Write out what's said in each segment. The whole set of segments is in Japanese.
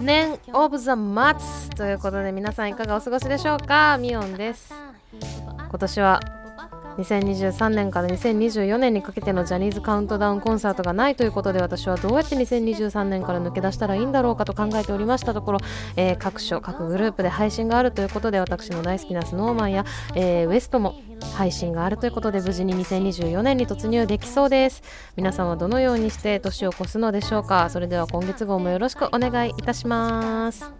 年オブザマツということで、皆さんいかがお過ごしでしょうか。ミオンです。今年は2023年から2024年にかけてのジャニーズカウントダウンコンサートがないということで、私はどうやって2023年から抜け出したらいいんだろうかと考えておりましたところ、各所各グループで配信があるということで、私の大好きなSnowManや、ウエストも配信があるということで、無事に2024年に突入できそうです。皆さんはどのようにして年を越すのでしょうか。それでは今月号もよろしくお願いいたします。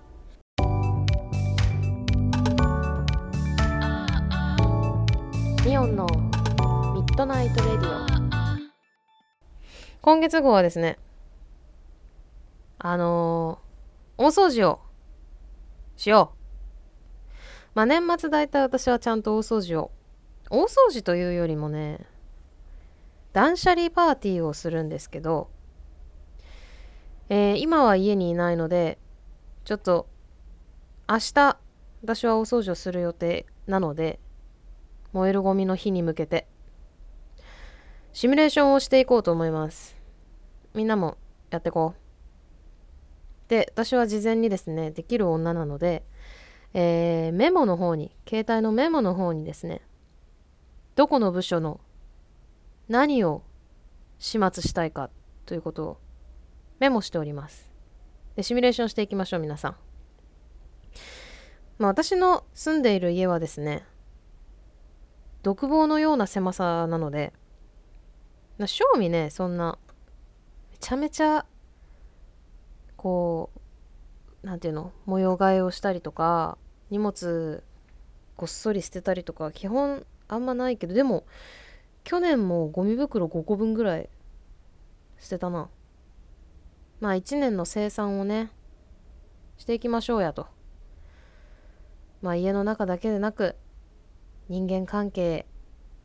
ミオンのミッドナイトレディオ。今月号はですね、大掃除をしよう。まあ年末だいたい私はちゃんと大掃除というよりもね、断捨離パーティーをするんですけど、今は家にいないので、ちょっと明日私は大掃除をする予定なので、燃えるゴミの日に向けてシミュレーションをしていこうと思います。みんなもやってこう。で、私は事前にですね、できる女なので、メモの方に、携帯のメモの方にですね、どこの部署の何を始末したいかということをメモしております。で、シミュレーションしていきましょう、皆さん。まあ、私の住んでいる家はですね、独房のような狭さなので、正味ね、そんなめちゃめちゃこう、なんていうの、模様替えをしたりとか、荷物ごっそり捨てたりとか、基本あんまないけど、でも去年もゴミ袋5個分ぐらい捨てたな。まあ1年の清算をね、していきましょうやと。まあ家の中だけでなく、人間関係、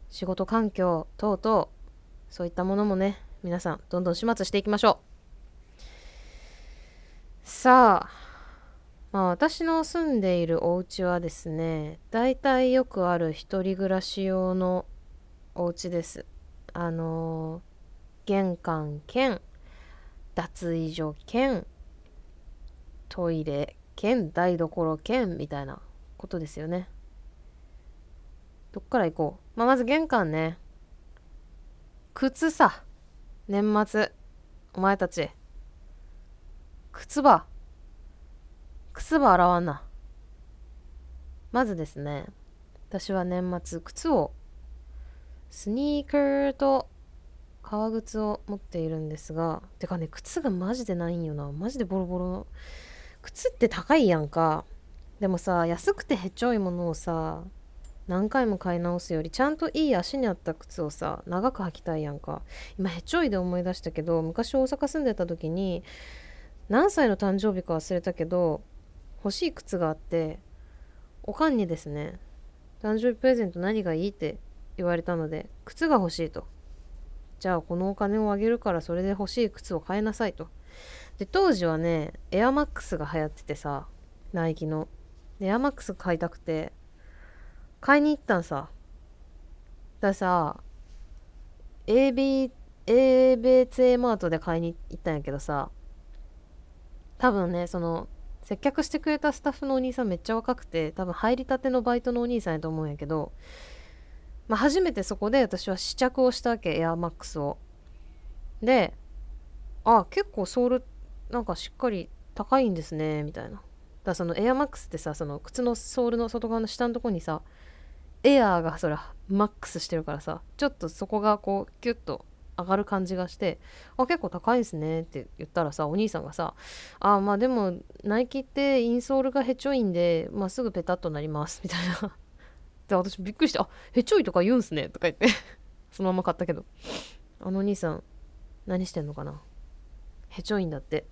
仕事環境等々、そういったものもね、皆さんどんどん始末していきましょう。さあ、まあ、私の住んでいるお家はですね、だいたいよくある一人暮らし用のお家です。玄関兼脱衣所兼トイレ兼台所兼みたいなことですよね。どっから行こう。まあ、まず玄関ね。靴さ。年末。お前たち。靴ば洗わんな。まずですね、私は年末、靴を、スニーカーと革靴を持っているんですが、てかね、靴がマジでないんよな。マジでボロボロの。靴って高いやんか。でもさ、安くてへっちょいものをさ、何回も買い直すより、ちゃんといい足に合った靴をさ、長く履きたいやんか。今へちょいで思い出したけど、昔大阪住んでた時に、何歳の誕生日か忘れたけど、欲しい靴があって、おかんにですね、誕生日プレゼント何がいいって言われたので、靴が欲しいと。じゃあこのお金をあげるから、それで欲しい靴を買いなさいと。で、当時はね、エアマックスが流行っててさ、ナイキの。エアマックス買いたくて買いに行ったんさ。だからさ、ABC マートで買いに行ったんやけどさ、多分ね、その接客してくれたスタッフのお兄さんめっちゃ若くて、多分入りたてのバイトのお兄さんやと思うんやけど、まあ、初めてそこで私は試着をしたわけ、エアマックスを。で、あ、結構ソールなんかしっかり高いんですねみたいな。だそのエアマックスってさ、その靴のソールの外側の下のとこにさ、エアーがそれマックスしてるからさ、ちょっとそこがこうキュッと上がる感じがして、あ、結構高いですねって言ったらさ、お兄さんがさ、あ、まあでもナイキってインソールがへちょいんで、まあすぐペタッとなりますみたいな。で、私びっくりして、あ、へちょいとか言うんすねとか言ってそのまま買ったけど、あのお兄さん何してんのかな。へちょいんだって。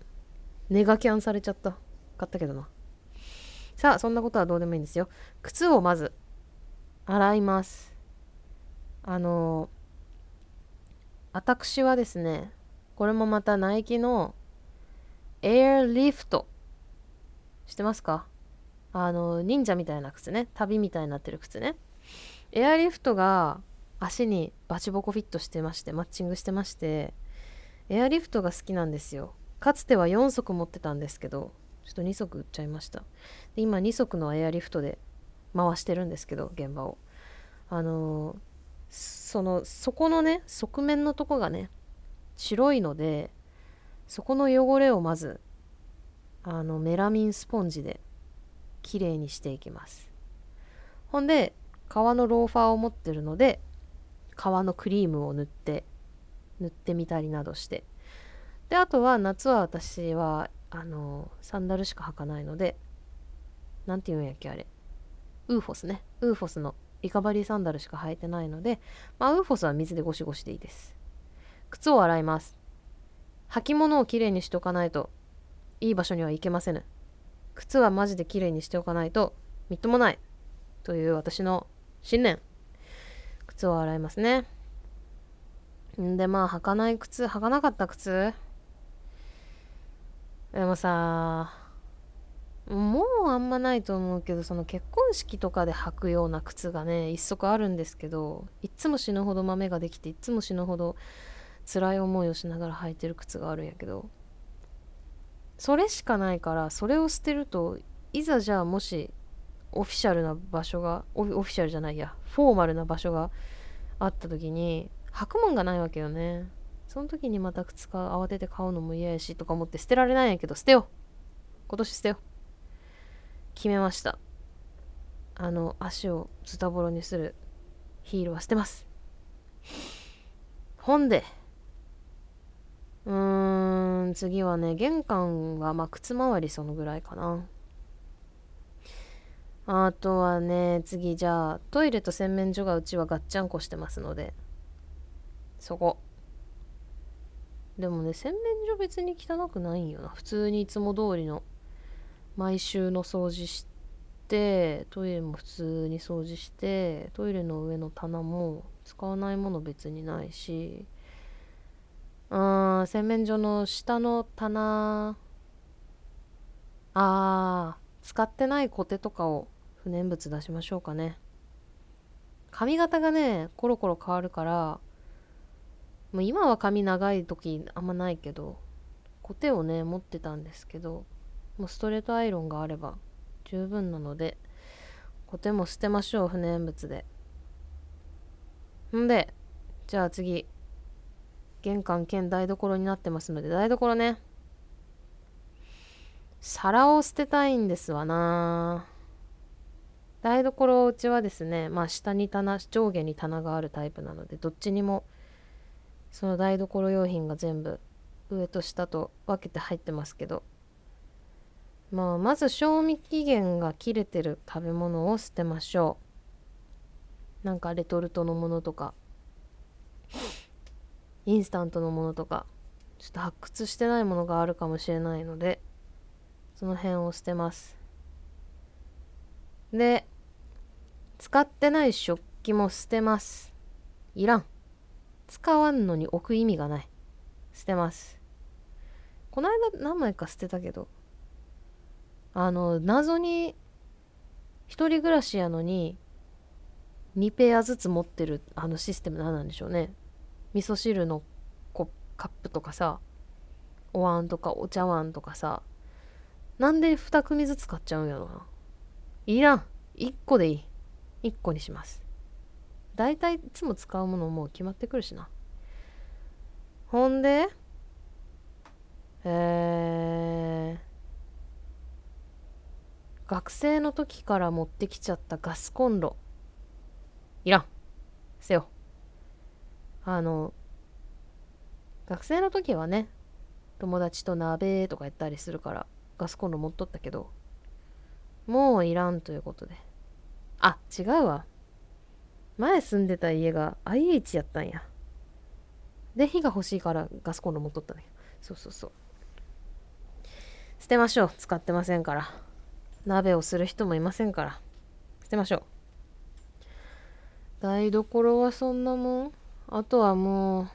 ネガキャンされちゃった。買ったけどな。さあ、そんなことはどうでもいいんですよ。靴をまず洗います。私はですね、これもまたナイキのエアリフト、知ってますか。忍者みたいな靴ね、旅みたいになってる靴ね。エアリフトが足にバチボコフィットしてまして、マッチングしてまして、エアリフトが好きなんですよ。かつては4足持ってたんですけど、ちょっと2足売っちゃいました。で今2足のエアリフトで回してるんですけど、現場をそこのね側面のとこがね白いので、そこの汚れをまずメラミンスポンジできれいにしていきます。ほんで革のローファーを持ってるので革のクリームを塗ってみたりなどして、であとは夏は私はサンダルしか履かないので、なんていうんやっけあれ、ウーフォスね、ウーフォスのリカバリーサンダルしか履いてないので、まあ、ウーフォスは水でゴシゴシでいいです。靴を洗います。履物をきれいにしておかないといい場所には行けませぬ。靴はマジできれいにしておかないとみっともないという私の信念。靴を洗いますね。んでまあ履かなかった靴でもさ、もうあんまないと思うけど、その結婚式とかで履くような靴がね一足あるんですけど、いつも死ぬほど豆ができて、いつも死ぬほど辛い思いをしながら履いてる靴があるんやけど、それしかないから、それを捨てるといざじゃあもしオフィシャルな場所がオフィシャルじゃないやフォーマルな場所があった時に履くもんがないわけよね。その時にまた靴か慌てて買うのも嫌やしとか思って捨てられないんやけど、捨てよう、今年捨てよう決めました。足をズタボロにするヒールは捨てます。ほんで次はね、玄関はまあ靴周りそのぐらいかな。あとはね、次じゃあトイレと洗面所がうちはガッチャンコしてますので、そこでもね洗面所別に汚くないんよな。普通にいつも通りの毎週の掃除して、トイレも普通に掃除して、トイレの上の棚も使わないもの別にないし、洗面所の下の棚、使ってないコテとかを不燃物出しましょうかね。髪型がねコロコロ変わるから、もう今は髪長い時あんまないけど、コテをね持ってたんですけど、もうストレートアイロンがあれば十分なので、コテも捨てましょう不燃物で。んでじゃあ次、玄関兼台所になってますので、台所ね皿を捨てたいんですわな。台所うちはですね、まあ下に棚、上下に棚があるタイプなので、どっちにもその台所用品が全部上と下と分けて入ってますけど、まあまず賞味期限が切れてる食べ物を捨てましょう。なんかレトルトのものとかインスタントのものとか、ちょっと発掘してないものがあるかもしれないので、その辺を捨てます。で使ってない食器も捨てます。いらん、使わんのに置く意味がない、捨てます。この間何枚か捨てたけど、謎に一人暮らしやのに2ペアずつ持ってるシステム何なんでしょうね。味噌汁のカップとかさ、お椀とかお茶碗とかさ、なんで2組ずつ買っちゃうんやろな。いらん、1個でいい、1個にします。だいたいいつも使うものもう決まってくるしな。ほんで学生の時から持ってきちゃったガスコンロいらん、せよ。学生の時はね友達と鍋とかやったりするからガスコンロ持っとったけど、もういらんということで、あ違うわ、前住んでた家が IH やったんや。で火が欲しいからガスコンロ持っとったね。そうそうそう、捨てましょう。使ってませんから、鍋をする人もいませんから、捨てましょう。台所はそんなもん。あとはもう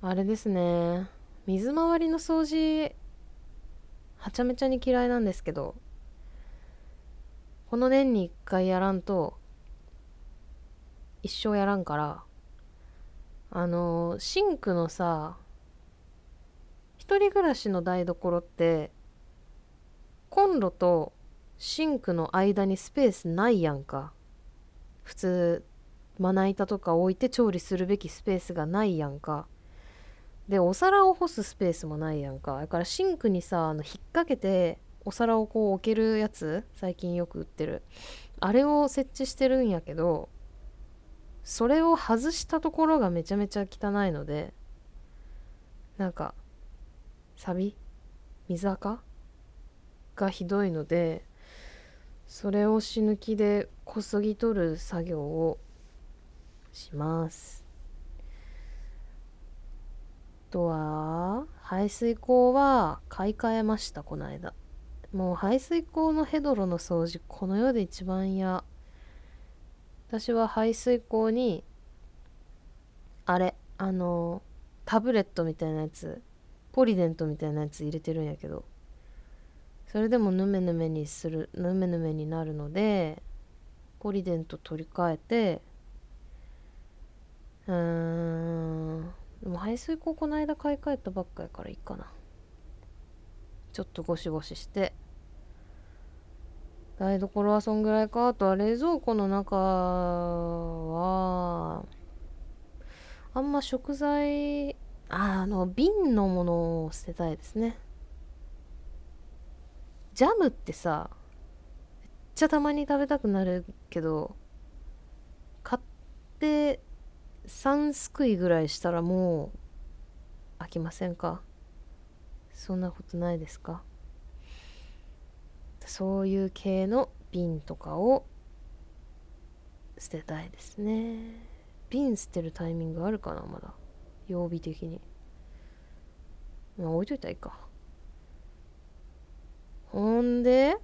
あれですね、水回りの掃除はちゃめちゃに嫌いなんですけど、この年に1回やらんと一生やらんから、シンクのさ、一人暮らしの台所ってコンロとシンクの間にスペースないやんか。普通まな板とか置いて調理するべきスペースがないやんか。でお皿を干すスペースもないやんか。だからシンクにさ、引っ掛けてお皿をこう置けるやつ、最近よく売ってるあれを設置してるんやけど、それを外したところがめちゃめちゃ汚いので、なんかサビ水垢がひどいので、それをし抜きでこそぎ取る作業をします。あとは排水口は買い替えました。この間もう排水口のヘドロの掃除、この世で一番嫌。私は排水口にタブレットみたいなやつ、ポリデントみたいなやつ入れてるんやけど、それでもヌメヌメになるので、ポリデント取り替えて、でも排水口こないだ買い替えたばっかやからいいかな。ちょっとゴシゴシして。台所はそんぐらいか。あとは冷蔵庫の中はあんま食材、瓶のものを捨てたいですね。ジャムってさ、めっちゃたまに食べたくなるけど、買って3すくいぐらいしたらもう飽きませんか？そんなことないですか？そういう系の瓶とかを捨てたいですね。瓶捨てるタイミングあるかな、まだ曜日的に。まあ置いといたらいいか。ほんで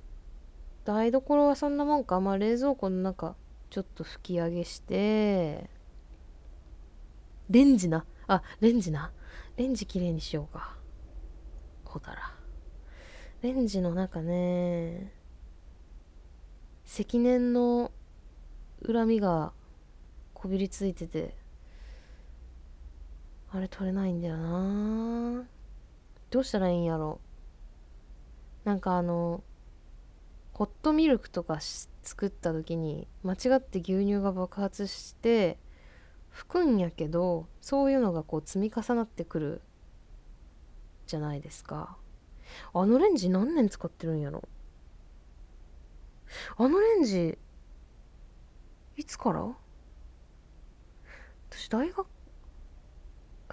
台所はそんなもんか。まあ冷蔵庫の中ちょっと拭き上げして、レンジきれいにしようか。ほたらレンジの中ね、積年の恨みがこびりついてて、あれ取れないんだよな。どうしたらいいんやろ。なんかホットミルクとか作った時に間違って牛乳が爆発して拭くんやけど、そういうのがこう積み重なってくるじゃないですか。あのレンジ何年使ってるんやろ。あのレンジいつから？私大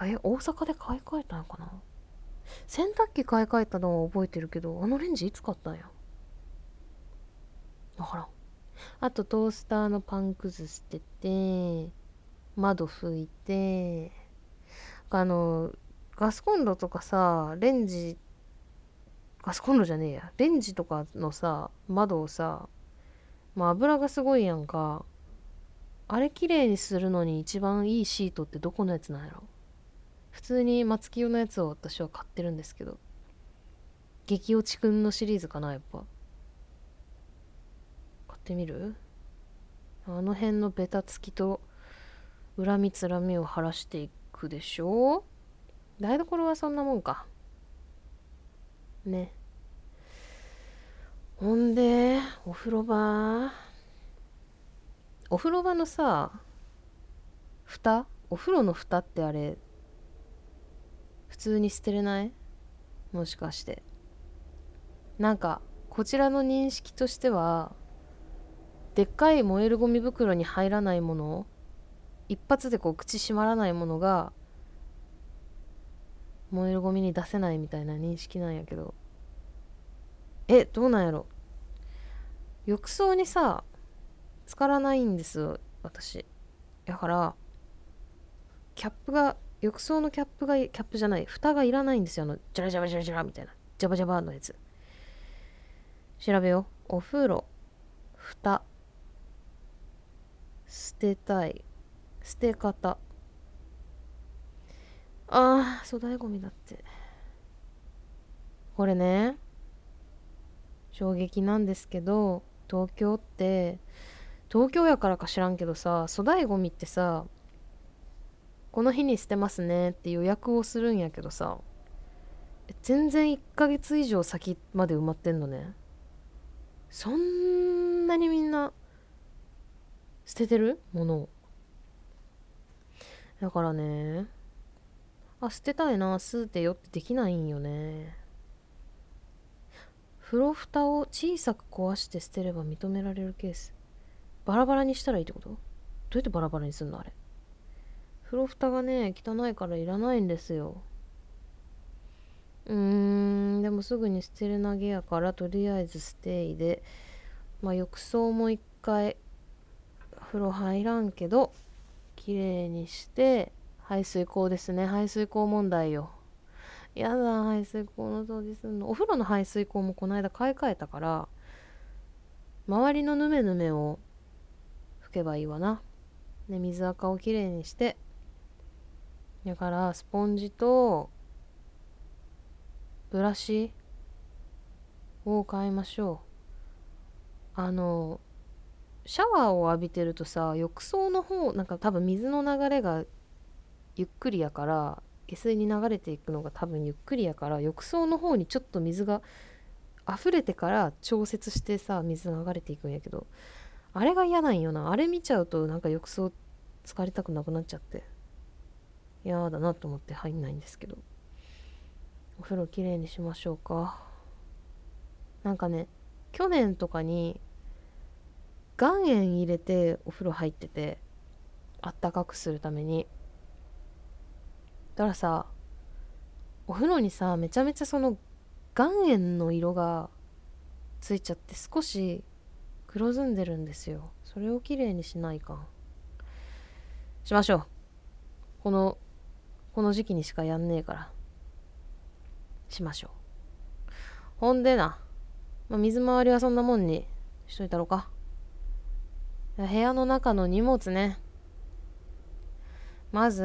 阪で買い替えたのかな。洗濯機買い替えたのは覚えてるけど、あのレンジいつ買ったんやわからん。あとトースターのパンくず捨てて、窓拭いて、ガスコンロとかさ、ガスコンロじゃねえや、レンジとかのさ、窓をさ、油がすごいやんか。あれきれいにするのに一番いいシートってどこのやつなんやろ。普通に松木用のやつを私は買ってるんですけど、激落ちくんのシリーズかな、やっぱ。買ってみる？あの辺のベタつきと恨みつらみを晴らしていくでしょ。台所はそんなもんかね。ほんでお風呂場のさ、お風呂の蓋ってあれ普通に捨てれない？もしかして。なんかこちらの認識としては、でっかい燃えるゴミ袋に入らないもの、一発でこう口閉まらないものが燃えるゴミに出せないみたいな認識なんやけど、どうなんやろ。浴槽にさ浸からないんですよ私。だから浴槽のキャップじゃない、蓋がいらないんですよ。ジャラジャラジャラジャラみたいなジャバジャバのやつ。調べよう。お風呂蓋捨て方。粗大ゴミだって。これね、衝撃なんですけど、東京やからか知らんけどさ、粗大ゴミってさ、この日に捨てますねって予約をするんやけどさ、全然1ヶ月以上先まで埋まってんのね。そんなにみんな捨ててるものを。だからね、あ、捨てたいな、捨ててよってできないんよね。風呂蓋を小さく壊して捨てれば認められるケース。バラバラにしたらいいってこと？どうやってバラバラにすんのあれ。風呂蓋がね、汚いからいらないんですよ。でもすぐに捨てる投げやから、とりあえずステイで、まあ浴槽も一回風呂入らんけど綺麗にして、排水口ですね。排水口問題よ。やだ、排水口の掃除すんの。お風呂の排水口もこの間買い替えたから、周りのヌメヌメを拭けばいいわな。で、水垢をきれいにして、だからスポンジとブラシを買いましょう。シャワーを浴びてるとさ、浴槽の方なんか多分水の流れがゆっくりやから、下水に流れていくのが多分ゆっくりやから、浴槽の方にちょっと水が溢れてから調節してさ、水流れていくんやけど、あれが嫌なんよな。あれ見ちゃうとなんか浴槽使いたくなくなっちゃって、嫌だなと思って入んないんですけど。お風呂きれいにしましょうか。なんかね、去年とかに岩塩入れてお風呂入ってて、あったかくするために。だからさ、お風呂にさ、めちゃめちゃその岩塩の色がついちゃって少し黒ずんでるんですよ。それをきれいにしないかん。しましょう。この時期にしかやんねえから。しましょう。ほんでな、まあ、水回りはそんなもんにしといたろか。部屋の中の荷物ね。まず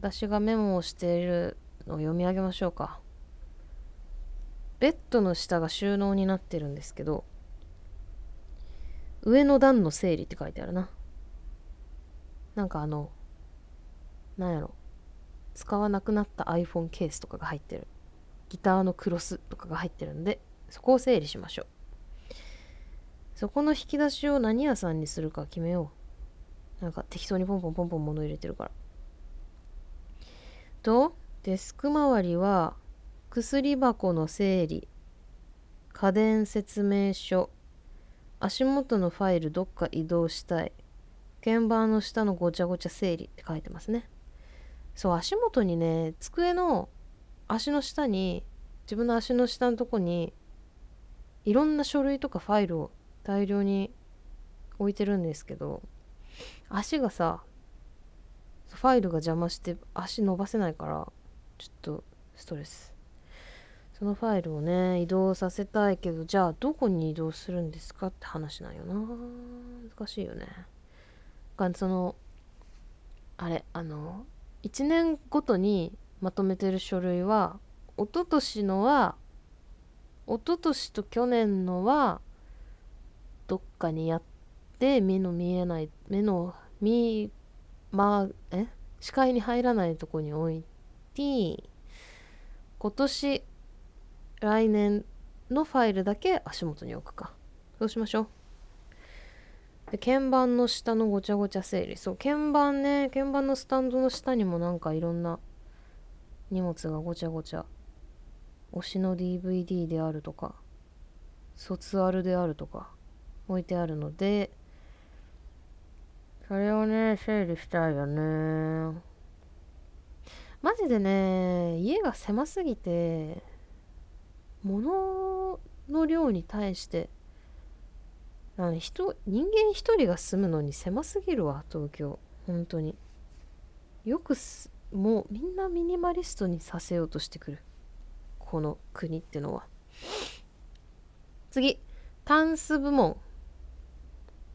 私がメモをしているのを読み上げましょうか。ベッドの下が収納になってるんですけど、上の段の整理って書いてあるな。なんかなんやろ、使わなくなった iPhone ケースとかが入ってる。ギターのクロスとかが入ってるんで、そこを整理しましょう。そこの引き出しを何屋さんにするか決めよう。なんか適当にポンポンポンポン物入れてるから。と、デスク周りは薬箱の整理、家電説明書、足元のファイルどっか移動したい、鍵盤の下のごちゃごちゃ整理って書いてますね。そう、足元にね、机の足の下に、自分の足の下のとこにいろんな書類とかファイルを大量に置いてるんですけど、足がさ、ファイルが邪魔して足伸ばせないから、ちょっとストレス。そのファイルをね、移動させたいけど、じゃあどこに移動するんですかって話なんよな。難しいよね。そのあれ、1年ごとにまとめてる書類は、一昨年と去年のはどっかにやって、視界に入らないとこに置いて、今年来年のファイルだけ足元に置くか。そうしましょう。で、鍵盤の下のごちゃごちゃ整理。そう、鍵盤ね、鍵盤のスタンドの下にもなんかいろんな荷物がごちゃごちゃ。推しの DVD であるとか、卒アルであるとか置いてあるので、それをね、整理したいよね。マジでね、家が狭すぎて、物の量に対して、人間一人が住むのに狭すぎるわ、東京。本当に。もうみんなミニマリストにさせようとしてくる、この国ってのは。次、タンス部門。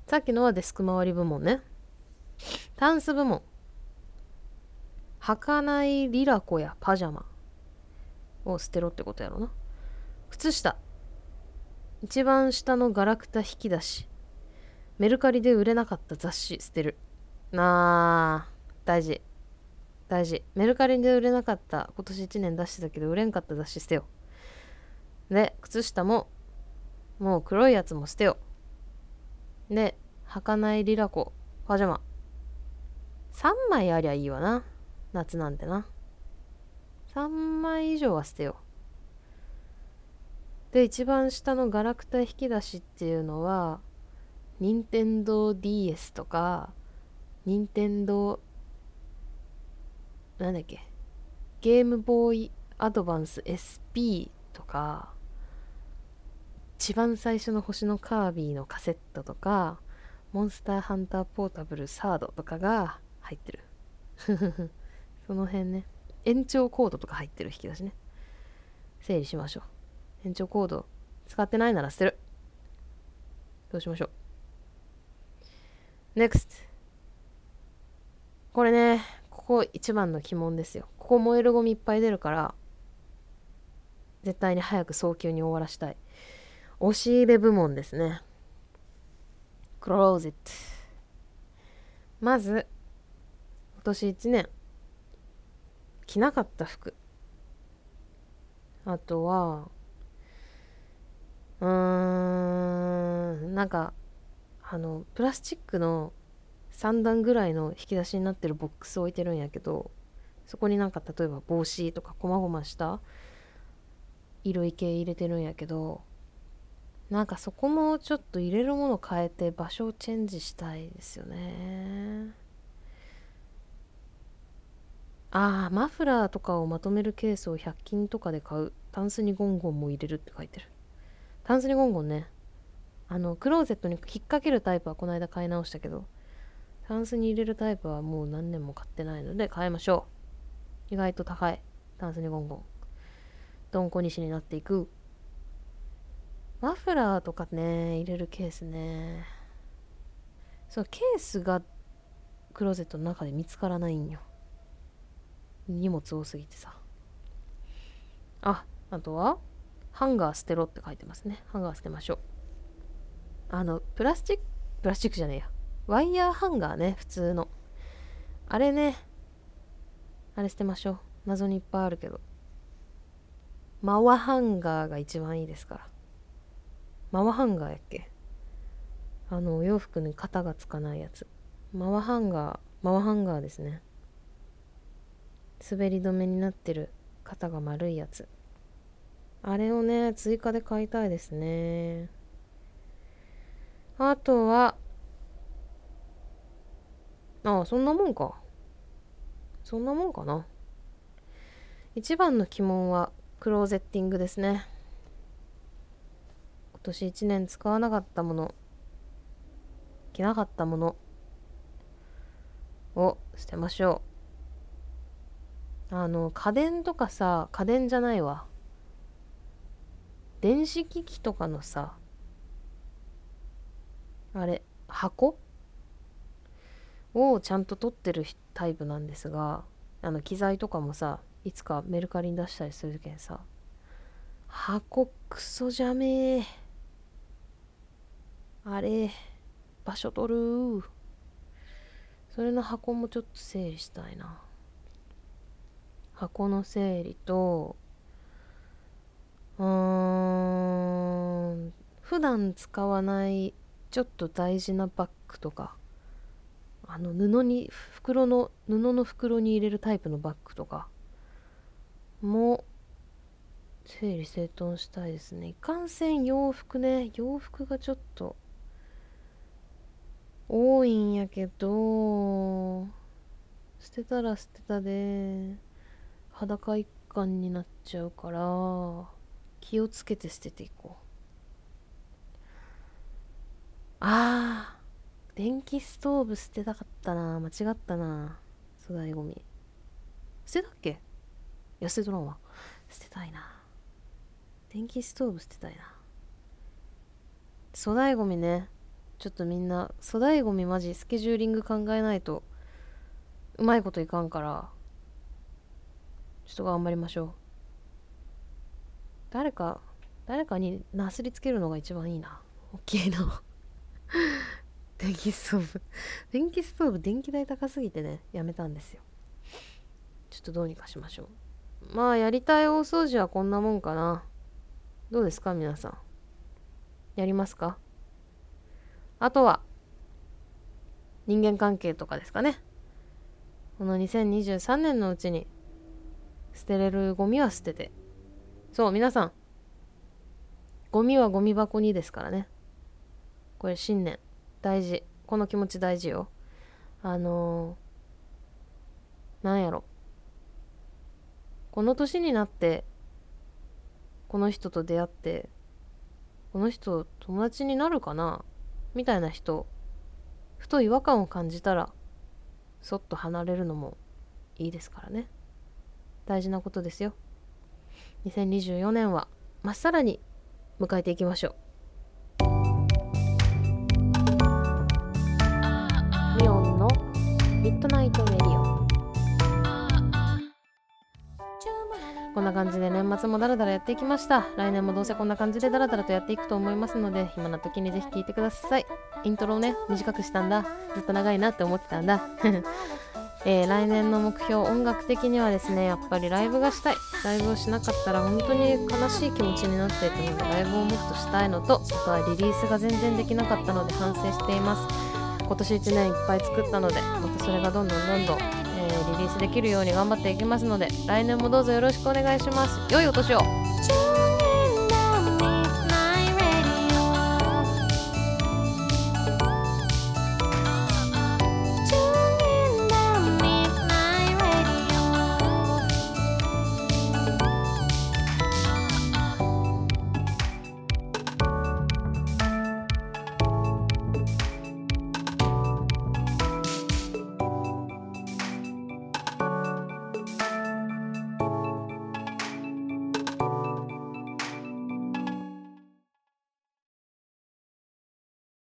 さっきのはデスク周り部門ね。タンス部門。儚いリラコやパジャマを捨てろってことやろな。靴下。一番下のガラクタ引き出し。メルカリで売れなかった雑誌捨てる。大事。メルカリで売れなかった、今年1年出してたけど売れんかった雑誌捨てよ。で、靴下ももう黒いやつも捨てよ。で、儚いリラコ、パジャマ。3枚ありゃいいわな。夏なんてな。3枚以上は捨てよう。で、一番下のガラクタ引き出しっていうのは、任天堂 DS とか、任天堂、なんだっけ、ゲームボーイアドバンス SP とか、一番最初の星のカービィのカセットとか、モンスターハンターポータブルサードとかが入ってる。その辺ね。延長コードとか入ってる引き出しね。整理しましょう。延長コード使ってないなら捨てる。どうしましょう。NEXT。これね、ここ一番の鬼門ですよ。ここ燃えるゴミいっぱい出るから、絶対に早く早急に終わらしたい。押し入れ部門ですね。クローゼット。まず、今年1年。着なかった服、あとはなんかプラスチックの3段ぐらいの引き出しになってるボックス置いてるんやけど、そこになんか例えば帽子とかこまごました色い系入れてるんやけど、なんかそこもちょっと入れるもの変えて場所をチェンジしたいですよね。ああ、マフラーとかをまとめるケースを100均とかで買う。タンスにゴンゴンも入れるって書いてる。タンスにゴンゴンね。クローゼットに引っ掛けるタイプはこの間買い直したけど、タンスに入れるタイプはもう何年も買ってないので買いましょう。意外と高い。タンスにゴンゴン。どんこにしになっていく。マフラーとかね、入れるケースね。そのケースがクローゼットの中で見つからないんよ。荷物多すぎてさ。あとはハンガー捨てろって書いてますね。ハンガー捨てましょう。プラスチックじゃねえや、ワイヤーハンガーね、普通のあれね、あれ捨てましょう。謎にいっぱいあるけど、マワハンガーが一番いいですから。マワハンガーやっけ、お洋服に肩がつかないやつ。マワハンガーですね。滑り止めになってる肩が丸いやつ、あれをね追加で買いたいですね。あとはそんなもんかな。一番の鬼門はクローゼッティングですね。今年1年使わなかったもの、着なかったものを捨てましょう。家電とかさ、家電じゃないわ、電子機器とかのさ、あれ、箱をちゃんと取ってるタイプなんですが、機材とかもさ、いつかメルカリに出したりするけんさ、箱クソじゃめえ、あれ場所取る。それの箱もちょっと整理したいな。箱の整理と、普段使わないちょっと大事なバッグとか、布の袋に入れるタイプのバッグとかも整理整頓したいですね。いかんせん洋服ね、洋服がちょっと多いんやけど、捨てたら捨てたで裸一貫になっちゃうから、気をつけて捨てていこう。電気ストーブ捨てたかったな。間違ったな。粗大ゴミ捨てたっけ？いや、捨てとらんわ。捨てたいな。電気ストーブ捨てたいな。粗大ゴミね、ちょっとみんな粗大ゴミマジスケジューリング考えないとうまいこといかんから、ちょっと頑張りましょう。誰かになすりつけるのが一番いいな。大きいの。電気ストーブ。電気代高すぎてね、やめたんですよ。ちょっとどうにかしましょう。まあ、やりたい大掃除はこんなもんかな。どうですか、皆さん。やりますか。あとは人間関係とかですかね。この2023年のうちに捨てれるゴミは捨てて、そう、皆さんゴミはゴミ箱にですからね。これ信念大事、この気持ち大事よ。なんやろ、この年になってこの人と出会ってこの人友達になるかなみたいな人、ふと違和感を感じたらそっと離れるのもいいですからね。大事なことですよ。2024年はまっさらに迎えていきましょう。ミオンのミッドナイトレディオ。こんな感じで年末もだらだらやっていきました。来年もどうせこんな感じでだらだらとやっていくと思いますので、暇な時にぜひ聞いてください。イントロをね、短くしたんだ。ずっと長いなって思ってたんだ来年の目標、音楽的にはですね、やっぱりライブがしたい。ライブをしなかったら本当に悲しい気持ちになっていたので、ライブをもっとしたいのと、あとはリリースが全然できなかったので反省しています。今年1年いっぱい作ったので、またそれがどんどんリリースできるように頑張っていきますので、来年もどうぞよろしくお願いします。良いお年を。